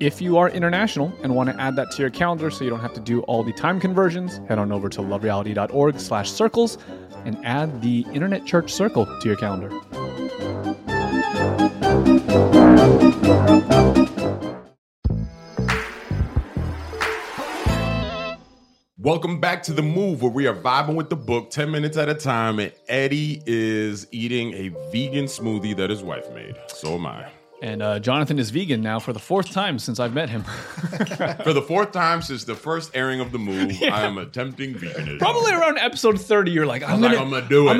If you are international and want to add that to your calendar so you don't have to do all the time conversions, head on over to lovereality.org/circles and add the Internet Church circle to your calendar. Welcome back to The Move, where we are vibing with the book 10 minutes at a time, and Eddie is eating a vegan smoothie that his wife made. So am I. And Jonathan is vegan now for the fourth time since I've met him. For the fourth time since the first airing of The Move, yeah. I am attempting veganism. Probably around episode 30, you're like, I'm going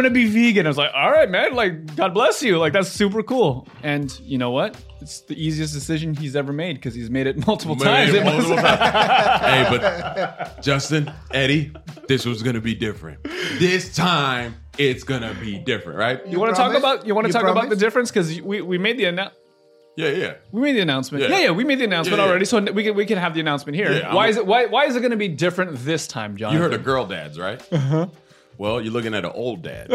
to be vegan. I was like, all right, man, like, God bless you. Like, that's super cool. And you know what? It's the easiest decision he's ever made because he's made it multiple times. Hey, but Justin, Eddie, this was going to be different. This time, it's going to be different, right? You want to talk about the difference? Because we made the announcement. Yeah. We made the announcement. Yeah, we made the announcement already, so we can have the announcement here. Yeah, why is it going to be different this time, John? You heard of girl dads, right? Uh-huh. Well, you're looking at an old dad.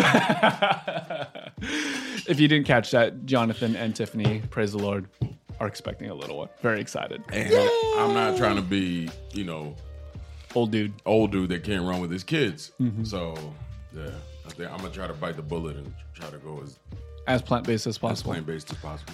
If you didn't catch that, Jonathan and Tiffany, praise the Lord, are expecting a little one. Very excited. And yay! I'm not trying to be, old dude that can't run with his kids. Mm-hmm. So, yeah, I think I'm going to try to bite the bullet and try to go as plant-based as possible.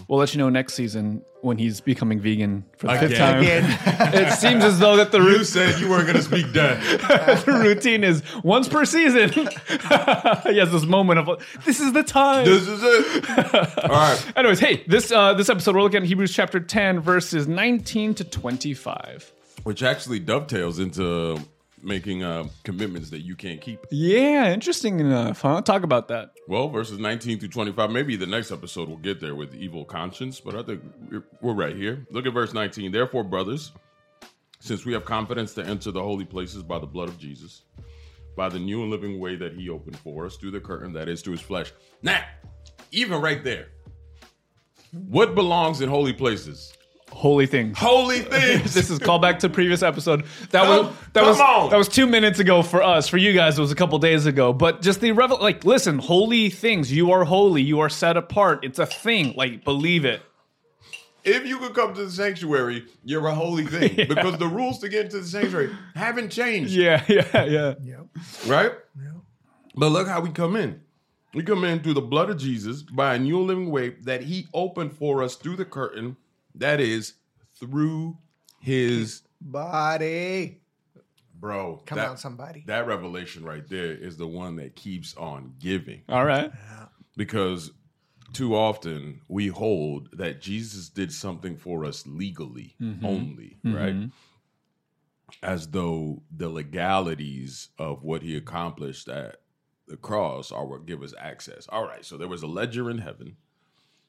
We'll let you know next season when he's becoming vegan for the fifth time. It seems as though that the routine... You said you weren't going to speak dead. The routine is once per season. He has this moment of, this is the time. This is it. All right. Anyways, hey, this episode, we're looking at Hebrews chapter 10, verses 19 to 25. Which actually dovetails into making commitments that you can't keep. Yeah, interesting enough, huh? Talk about that. Well, verses 19 through 25, maybe the next episode we'll get there with evil conscience, but I think we're right here. Look at verse 19. Therefore, brothers, since we have confidence to enter the holy places by the blood of Jesus, by the new and living way that he opened for us through the curtain, that is, through his flesh. Now, even right there, what belongs in holy places? Holy things. This is callback to previous episode. That was 2 minutes ago for us. For you guys, it was a couple days ago. But just listen, holy things. You are holy. You are set apart. It's a thing. Like, believe it. If you could come to the sanctuary, you're a holy thing. Yeah. Because the rules to get into the sanctuary haven't changed. Yeah. Right? Yeah. But look how we come in. We come in through the blood of Jesus by a new living way that he opened for us through the curtain. That is through his body. Bro. Come on, somebody. That revelation right there is the one that keeps on giving. All right. Yeah. Because too often we hold that Jesus did something for us legally only, right? Mm-hmm. As though the legalities of what he accomplished at the cross are what give us access. All right. So there was a ledger in heaven.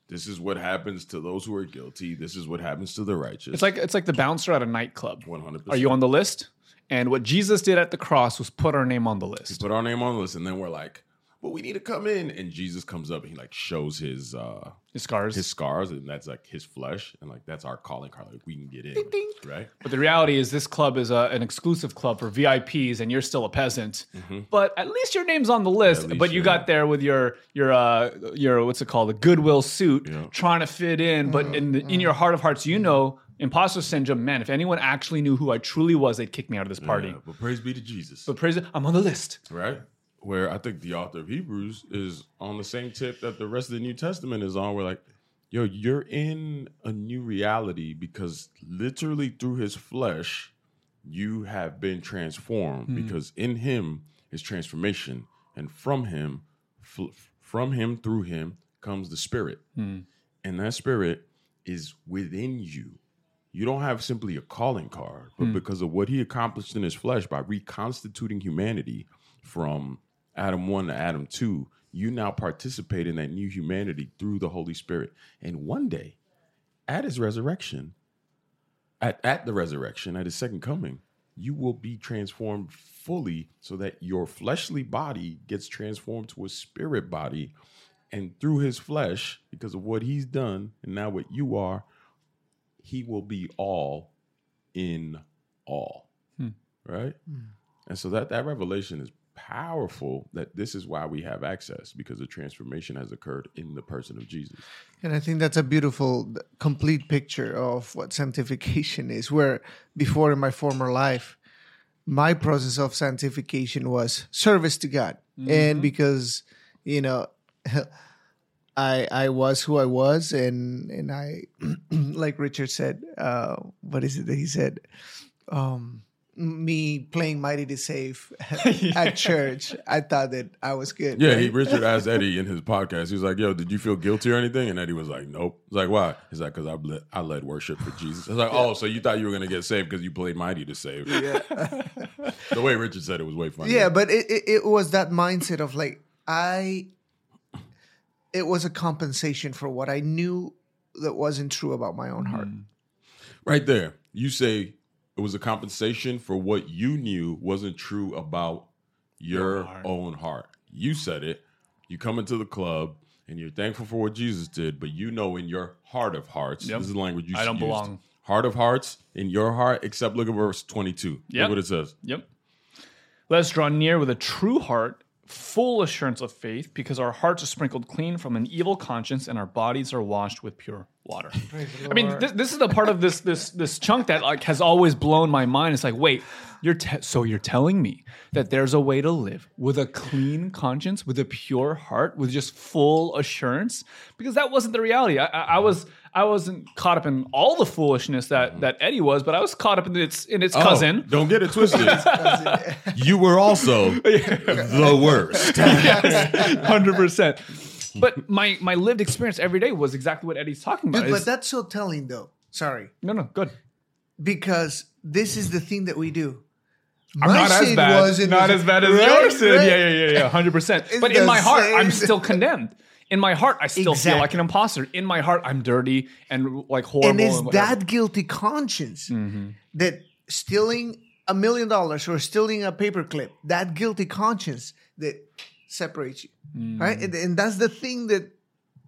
This is what happens to those who are guilty. This is what happens to the righteous. It's like the bouncer at a nightclub. 100%. Are you on the list? And what Jesus did at the cross was put our name on the list. He put our name on the list, and then we're like, but we need to come in. And Jesus comes up and he like shows his scars, and that's like his flesh, and like that's our calling card. Like we can get in, ding, ding. Right? But the reality is, this club is an exclusive club for VIPs, and you're still a peasant. Mm-hmm. But at least your name's on the list. Yeah, but you got there with your what's it called, a goodwill suit, yeah. trying to fit in. Mm-hmm. But in your heart of hearts, you know. Imposter syndrome, man, if anyone actually knew who I truly was, they'd kick me out of this party. Yeah, but praise be to Jesus. But I'm on the list. Right? Where I think the author of Hebrews is on the same tip that the rest of the New Testament is on. We're like, yo, you're in a new reality because literally through his flesh, you have been transformed because in him is transformation. And from him, through him, comes the Spirit. Mm. And that Spirit is within you. You don't have simply a calling card, but because of what he accomplished in his flesh by reconstituting humanity from Adam 1 to Adam 2, you now participate in that new humanity through the Holy Spirit. And one day, at his resurrection, at his second coming, you will be transformed fully so that your fleshly body gets transformed to a spirit body. And through his flesh, because of what he's done and now what you are, he will be all in all, right? Mm. And so that revelation is powerful, that this is why we have access, because the transformation has occurred in the person of Jesus. And I think that's a beautiful, complete picture of what sanctification is, where before in my former life, my process of sanctification was service to God. Mm-hmm. And because, you know... I was who I was, and I, like Richard said, what is it that he said? Me playing Mighty to Save at church, I thought that I was good. Yeah, right? Richard asked Eddie in his podcast, he was like, yo, did you feel guilty or anything? And Eddie was like, nope. He's like, why? He's like, because I led worship for Jesus. I was like, oh, so you thought you were going to get saved because you played Mighty to Save. Yeah. The way Richard said it was way funny. Yeah, but it was that mindset of like, it was a compensation for what I knew that wasn't true about my own heart. Right there. You say it was a compensation for what you knew wasn't true about your own heart. You said it. You come into the club and you're thankful for what Jesus did, but you know in your heart of hearts, this is the language you used. I don't belong. Heart of hearts, in your heart, except look at verse 22. Yep. Look what it says. Yep. Let us draw near with a true heart, full assurance of faith, because our hearts are sprinkled clean from an evil conscience and our bodies are washed with pure water. I mean, this is the part of this chunk that like has always blown my mind. It's like, wait, so you're telling me that there's a way to live with a clean conscience, with a pure heart, with just full assurance? Because that wasn't the reality. I wasn't caught up in all the foolishness that Eddie was, but I was caught up in its cousin. Don't get it twisted. You were also the worst. Yes, 100%. But my lived experience every day was exactly what Eddie's talking about. But that's so telling, though. Sorry. No, good. Because this is the thing that we do. My sin wasn't as bad as your sin. Right? Yeah, 100%. It's but in my heart, I'm still condemned. In my heart, I still feel like an imposter. In my heart, I'm dirty and like horrible. And it's that guilty conscience that stealing $1 million or stealing a paperclip, that guilty conscience that separates you, right? And that's the thing that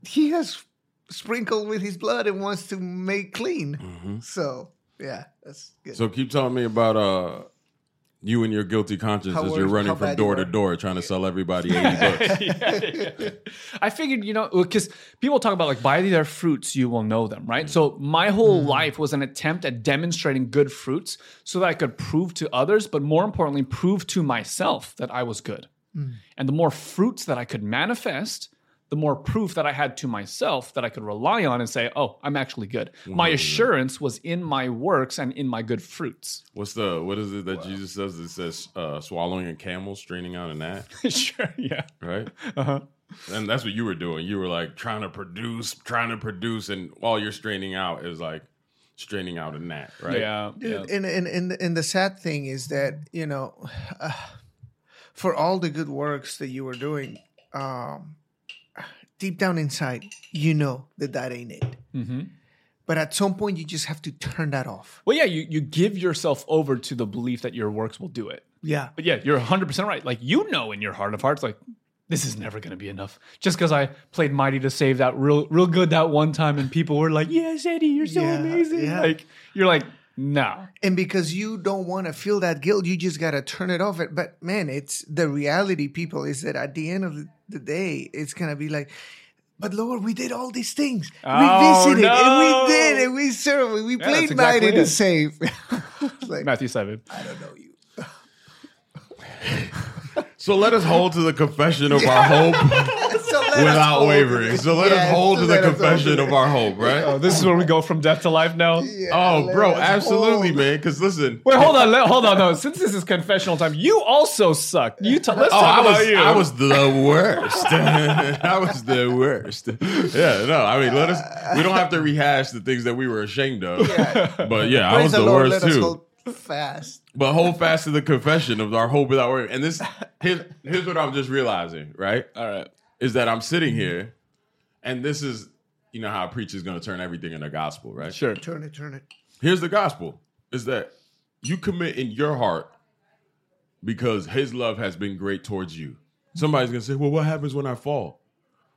he has sprinkled with his blood and wants to make clean. Mm-hmm. So, yeah, that's good. So keep telling me about... you and your guilty conscience as you're running from door to door trying to sell everybody $80. Yeah. I figured, because people talk about like, by their fruits, you will know them, right? So my whole life was an attempt at demonstrating good fruits so that I could prove to others, but more importantly, prove to myself that I was good. And the more fruits that I could manifest, the more proof that I had to myself that I could rely on and say, oh, I'm actually good. My assurance was in my works and in my good fruits. What is it that Jesus says? It says, swallowing a camel, straining out a gnat. Sure, yeah. Right? Uh-huh. And that's what you were doing. You were like trying to produce. And while you're straining out, it was like straining out a gnat, right? Yeah. Dude, yeah. And the sad thing is that, for all the good works that you were doing, deep down inside, you know that ain't it. Mm-hmm. But at some point, you just have to turn that off. Well, yeah, you give yourself over to the belief that your works will do it. Yeah. But yeah, you're 100% right. Like, in your heart of hearts, like, this is never going to be enough. Just because I played Mighty to Save that real good that one time, and people were like, yes, Eddie, you're so amazing. Yeah. Like, you're like, no. And because you don't want to feel that guilt, you just got to turn it off. But man, it's the reality, people, is that at the end of the day, it's going to be like, but Lord, we did all these things. We visited, and we did, and we served, and we played Mighty to Save. Like, Matthew 7. I don't know you. So let us hold to the confession of our hope without wavering. So let us hold to the confession of our hope, right? Oh, this is where we go from death to life now? Yeah, oh, bro, absolutely, man. Because listen. Wait, hold on. No, since this is confessional time, you also suck. Let's talk about you. I was the worst. Yeah, no, I mean, let us. We don't have to rehash the things that we were ashamed of. Yeah. But yeah, I was the worst too. Fast, but hold fast to the confession of our hope without worry. And this, here's what I'm just realizing, right? All right, is that I'm sitting here, and this is, you know, how a preacher is going to turn everything into gospel, right? Sure, turn it. Here's the gospel: is that you commit in your heart because His love has been great towards you. Somebody's going to say, "Well, what happens when I fall?"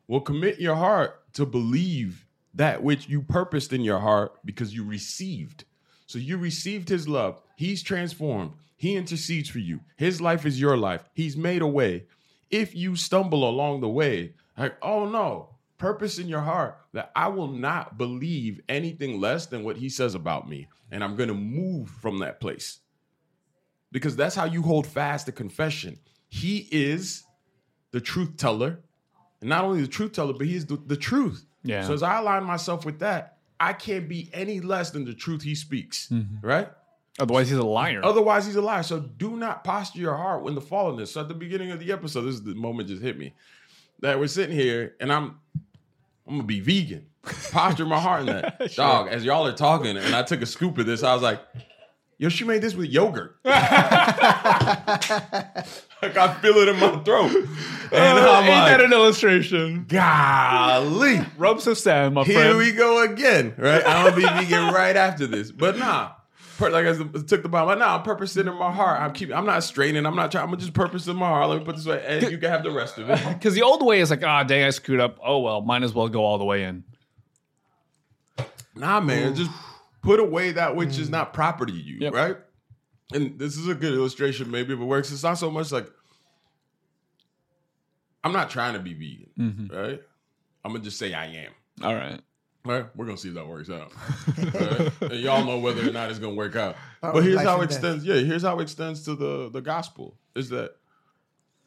Well, commit your heart to believe that which you purposed in your heart because you received. So you received His love. He's transformed. He intercedes for you. His life is your life. He's made a way. If you stumble along the way, like, oh no, purpose in your heart that I will not believe anything less than what He says about me. And I'm going to move from that place. Because that's how you hold fast to confession. He is the truth teller. And not only the truth teller, but He is the truth. Yeah. So as I align myself with that, I can't be any less than the truth He speaks, right? Otherwise, He's a liar. So do not posture your heart in the fallenness. So at the beginning of the episode, this is the moment just hit me, that we're sitting here, and I'm going to be vegan. Posture my heart in that. Sure. Dog, as y'all are talking, and I took a scoop of this, I was like, yo, she made this with yogurt. Like, I feel it in my throat. And I'm ain't like, that an illustration? Golly. Rub some sand, my friend. Here we go again, right? I don't think we get right after this. But nah. Like, I took the bottom. I'm purposing in my heart. I'm not straining. I'm not trying. I'm just purposing in my heart. Let me put this way. And you can have the rest of it. Because the old way is like, ah, dang, I screwed up. Oh, well, might as well go all the way in. Nah, man. Ooh. Just put away that which is not proper to you, right? And this is a good illustration, maybe, if it works. It's not so much like, I'm not trying to be vegan, right? I'm going to just say I am. All right. All right? We're going to see if that works out. Right? And y'all know whether or not it's going to work out. But here's how it extends. Yeah, here's how it extends to the gospel, is that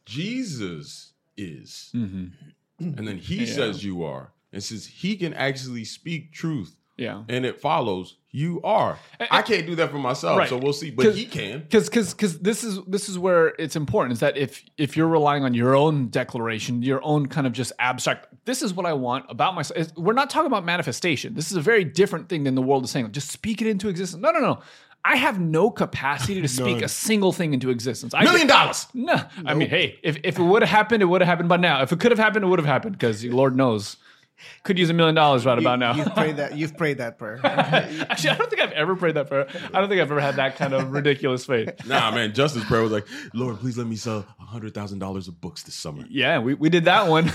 Jesus is. And then He says you are. And since He can actually speak truth, and it follows, you are. I can't do that for myself, right. So we'll see. But He can. Because this is where it's important, is that if you're relying on your own declaration, your own kind of just abstract, this is what I want about myself. We're not talking about manifestation. This is a very different thing than the world is saying. Just speak it into existence. No. I have no capacity to speak a single thing into existence. $1 million. No. Nope. I mean, hey, if it would have happened, it would have happened by now. If it could have happened, it would have happened, because Lord knows. Could use $1 million right about now. You've prayed that prayer. Actually, I don't think I've ever prayed that prayer. I don't think I've ever had that kind of ridiculous faith. Nah, man. Justin's prayer was like, Lord, please let me sell $100,000 of books this summer. Yeah, we did that one.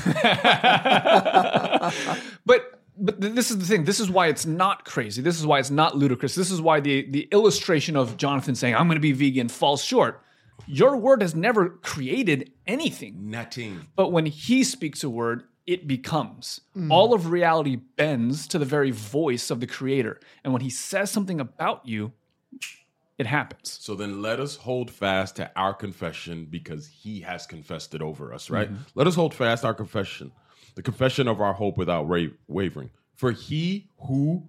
But this is the thing. This is why it's not crazy. This is why it's not ludicrous. This is why the illustration of Jonathan saying, I'm going to be vegan, falls short. Your word has never created anything. Nothing. But when He speaks a word, it becomes. All of reality bends to the very voice of the Creator. And when He says something about you, it happens. So then let us hold fast to our confession, because He has confessed it over us, right? Let us hold fast our confession, the confession of our hope without wavering. For He who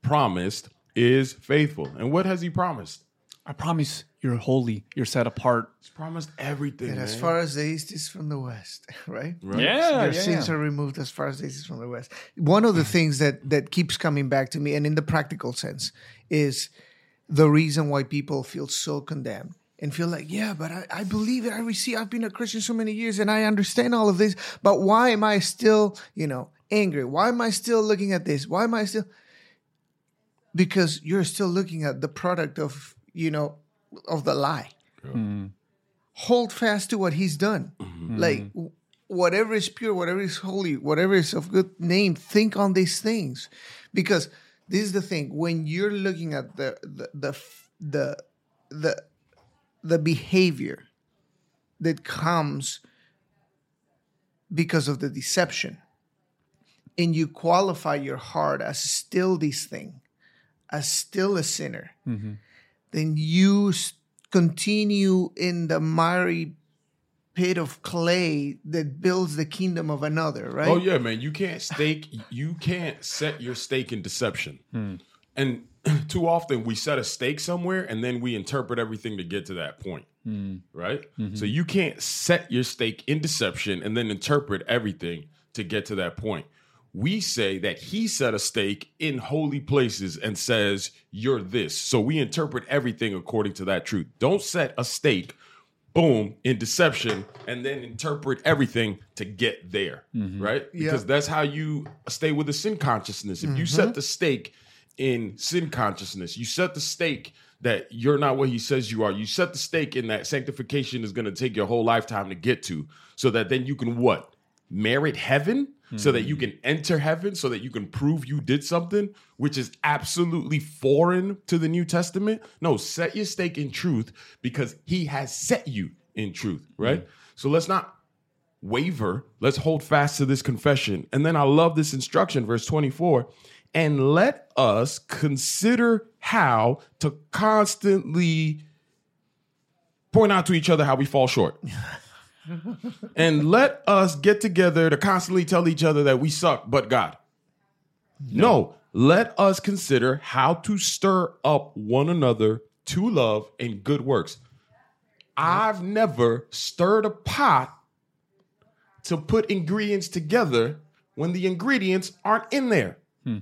promised is faithful. And what has He promised? I promise you're holy, you're set apart. He's promised everything. And as far as the East is from the West, right? Yeah. Your sins are removed as far as the East is from the West. One of the things that keeps coming back to me, and in the practical sense, is the reason why people feel so condemned and feel like, yeah, but I believe it, I receive, I've been a Christian so many years and I understand all of this, but why am I still, angry? Why am I still looking at this? Why am I still? Because you're still looking at the product of of the lie. Hold fast to what He's done. Like, whatever is pure, whatever is holy, whatever is of good name, think on these things. Because this is the thing, when you're looking at the behavior that comes because of the deception, and you qualify your heart as still this thing, as still a sinner, mm-hmm. then you continue in the miry pit of clay that builds the kingdom of another, right? Oh yeah, man. You can't set your stake in deception. Hmm. And too often we set a stake somewhere and then we interpret everything to get to that point. Hmm. Right? Mm-hmm. So you can't set your stake in deception and then interpret everything to get to that point. We say that he set a stake in holy places and says, you're this. So we interpret everything according to that truth. Don't set a stake, boom, in deception and then interpret everything to get there, mm-hmm. right? Because that's how you stay with the sin consciousness. If mm-hmm. you set the stake in sin consciousness, you set the stake that you're not what he says you are. You set the stake in that sanctification is going to take your whole lifetime to get to, so that then you can what? Merit heaven? So that you can enter heaven, so that you can prove you did something, which is absolutely foreign to the New Testament. No, set your stake in truth because he has set you in truth, right? Mm. So let's not waver. Let's hold fast to this confession. And then I love this instruction, verse 24, and let us consider how to constantly point out to each other how we fall short. And let us get together to constantly tell each other that we suck, but God. No, let us consider how to stir up one another to love and good works. I've never stirred a pot to put ingredients together when the ingredients aren't in there. Hmm.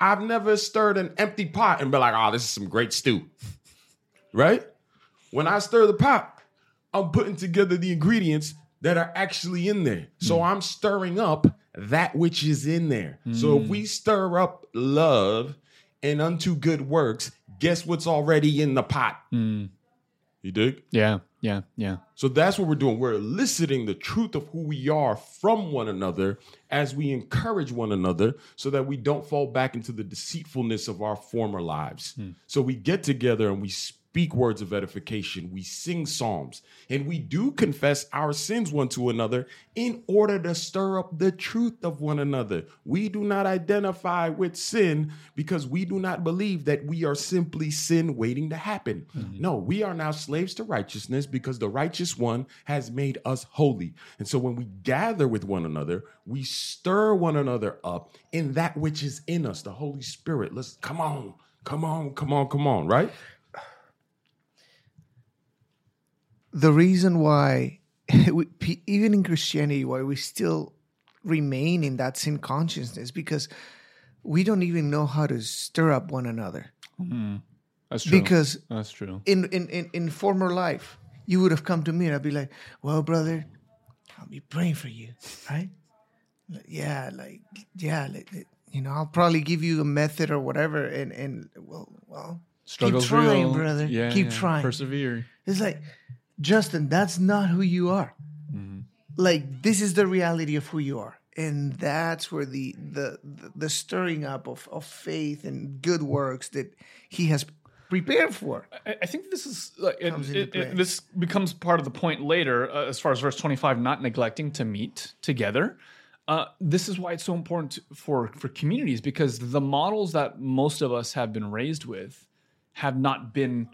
I've never stirred an empty pot and been like, oh, this is some great stew. Right? When I stir the pot, I'm putting together the ingredients that are actually in there. So I'm stirring up that which is in there. Mm. So if we stir up love and unto good works, guess what's already in the pot? Mm. You dig? Yeah. So that's what we're doing. We're eliciting the truth of who we are from one another as we encourage one another so that we don't fall back into the deceitfulness of our former lives. Mm. So we get together and we speak words of edification, we sing psalms, and we do confess our sins one to another in order to stir up the truth of one another. We do not identify with sin because we do not believe that we are simply sin waiting to happen. Mm-hmm. No, we are now slaves to righteousness because the righteous one has made us holy. And so when we gather with one another, we stir one another up in that which is in us, the Holy Spirit. Let's come on, right? The reason why, even in Christianity, why we still remain in that sin consciousness, because we don't even know how to stir up one another. Mm. That's true. Because that's true. In former life, you would have come to me and I'd be like, well, brother, I'll be praying for you, right? I'll probably give you a method or whatever, and struggle's keep trying, real. Brother. Yeah, keep trying. Persevere. It's like, Justin, that's not who you are. Mm-hmm. Like, this is the reality of who you are. And that's where the stirring up of faith and good works that he has prepared for. I think this is this becomes part of the point later, as far as verse 25, not neglecting to meet together. This is why it's so important for communities, because the models that most of us have been raised with have not been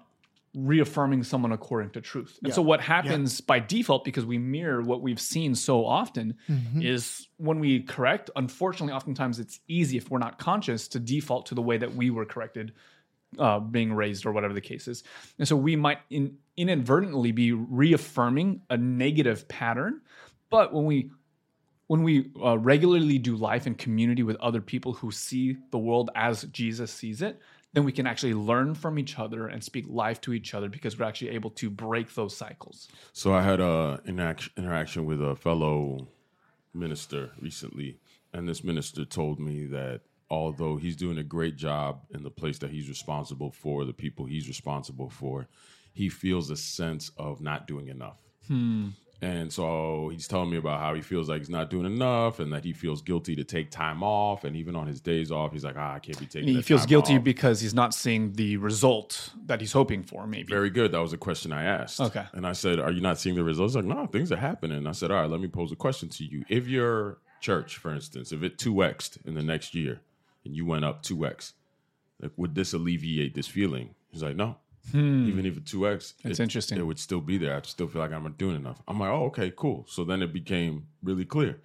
reaffirming someone according to truth. And so what happens by default, because we mirror what we've seen so often, mm-hmm. is when we correct, unfortunately, oftentimes it's easy, if we're not conscious, to default to the way that we were corrected, being raised or whatever the case is. And so we might inadvertently be reaffirming a negative pattern. But when we regularly do life in community with other people who see the world as Jesus sees it, then we can actually learn from each other and speak life to each other, because we're actually able to break those cycles. So I had an interaction with a fellow minister recently, and this minister told me that although he's doing a great job in the place that he's responsible for, the people he's responsible for, he feels a sense of not doing enough. Hmm. And so he's telling me about how he feels like he's not doing enough and that he feels guilty to take time off. And even on his days off, he's like, I can't be taking time off. He feels guilty because he's not seeing the result that he's hoping for, maybe. Very good. That was a question I asked. Okay. And I said, are you not seeing the results? He's like, no, things are happening. And I said, all right, let me pose a question to you. If your church, for instance, if it 2X'd in the next year and you went up 2X, like, would this alleviate this feeling? He's like, no. Even if it's 2X, it's interesting. It would still be there. I still feel like I'm not doing enough. I'm like, oh, okay, cool. So then it became really clear,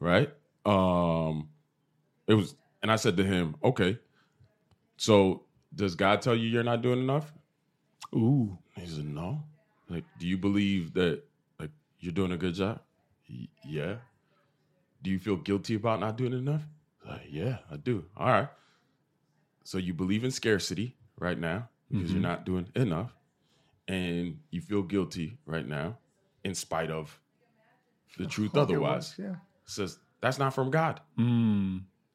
right? It was, and I said to him, okay, so does God tell you you're not doing enough? Ooh. He said, no. Like, do you believe that like you're doing a good job? Yeah. Do you feel guilty about not doing enough? Like, yeah, I do. All right. So you believe in scarcity right now. Because you're not doing enough and you feel guilty right now in spite of the truth otherwise. Yeah. Says that's not from God.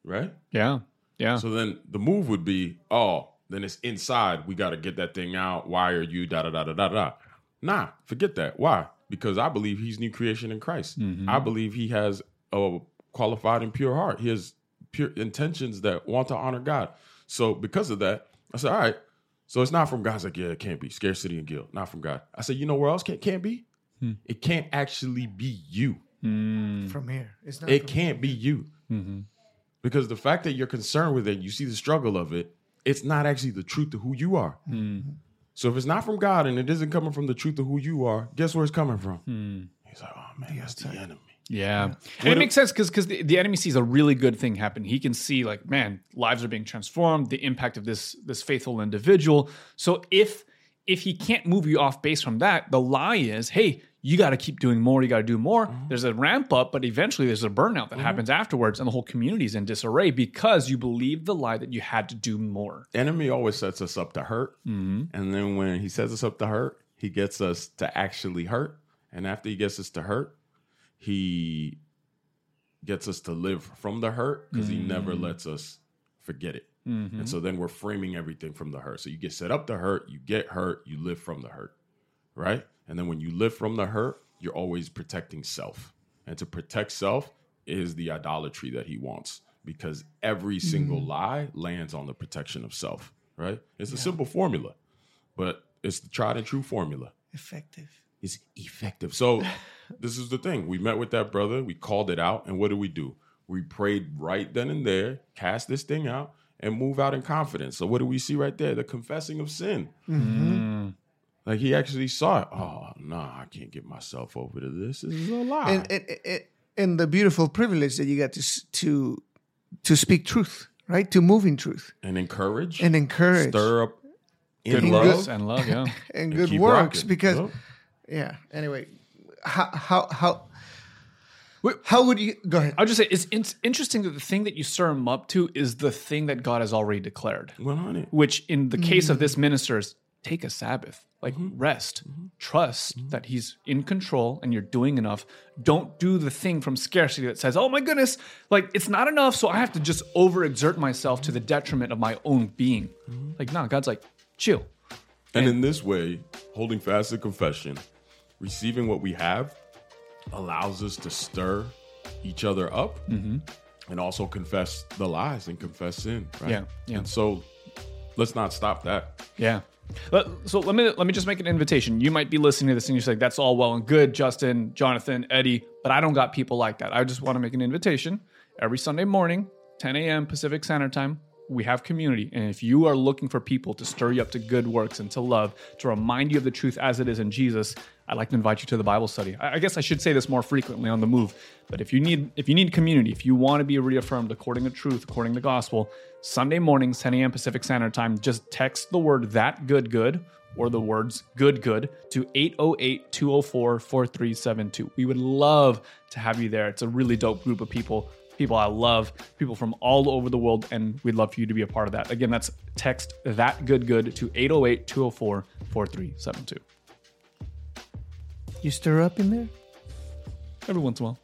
Right? Yeah. Yeah. So then the move would be, oh, then it's inside. We got to get that thing out. Why are you da-da-da-da-da-da? Nah, forget that. Why? Because I believe he's new creation in Christ. I believe he has a qualified and pure heart. He has pure intentions that want to honor God. So because of that, I said, all right. So it's not from God. It's like, yeah, it can't be. Scarcity and guilt. Not from God. I said, you know where else it can't be? It can't actually be you. From here. It's not. It can't be you. Because the fact that you're concerned with it, you see the struggle of it, it's not actually the truth of who you are. So if it's not from God and it isn't coming from the truth of who you are, guess where it's coming from? He's like, oh, man, that's the enemy. Yeah. And it makes sense because the enemy sees a really good thing happen. He can see like, man, lives are being transformed, the impact of this faithful individual. So if he can't move you off base from that, the lie is, hey, you got to keep doing more. You got to do more. There's a ramp up, but eventually there's a burnout that happens afterwards and the whole community is in disarray because you believe the lie that you had to do more. Enemy always sets us up to hurt. And then when he sets us up to hurt, he gets us to actually hurt. And after he gets us to hurt, he gets us to live from the hurt because he never lets us forget it. And so then we're framing everything from the hurt. So you get set up to hurt, you get hurt, you live from the hurt, right? And then when you live from the hurt, you're always protecting self. And to protect self is the idolatry that he wants because every single lie lands on the protection of self, right? It's a simple formula, but it's the tried and true formula. It's effective. So this is the thing. We met with that brother. We called it out. And what do? We prayed right then and there, cast this thing out, and move out in confidence. So what do we see right there? The confessing of sin. Like he actually saw it. Oh, no, I can't get myself over to this. This is a lie. And the beautiful privilege that you got to speak truth, right? To move in truth. And encourage. Stir up in love. Good, and love, yeah. and good works rocking. Because... Yep. Yeah. Anyway, how would you go ahead? I'll just say it's interesting that the thing that you stir him up to is the thing that God has already declared. Which in the case of this minister is take a Sabbath, like rest, trust that he's in control and you're doing enough. Don't do the thing from scarcity that says, oh my goodness, like it's not enough. So I have to just overexert myself to the detriment of my own being. Like, no, God's like, chill. And in this way, holding fast to confession, receiving what we have allows us to stir each other up and also confess the lies and confess sin. Right? Yeah. And so let's not stop that. Yeah. So let me just make an invitation. You might be listening to this and you're like, that's all well and good, Justin, Jonathan, Eddie, but I don't got people like that. I just want to make an invitation every Sunday morning, 10 a.m. Pacific Standard Time. We have community. And if you are looking for people to stir you up to good works and to love, to remind you of the truth as it is in Jesus, I'd like to invite you to the Bible study. I guess I should say this more frequently on The Move, but if you need community, if you want to be reaffirmed according to truth, according to the gospel, Sunday mornings, 10 a.m. Pacific Standard Time, just text the word that good, or the words good to 808-204-4372. We would love to have you there. It's a really dope group of people I love, people from all over the world, and we'd love for you to be a part of that. Again, that's text that good to 808-204-4372. You stir up in there? Every once in a while.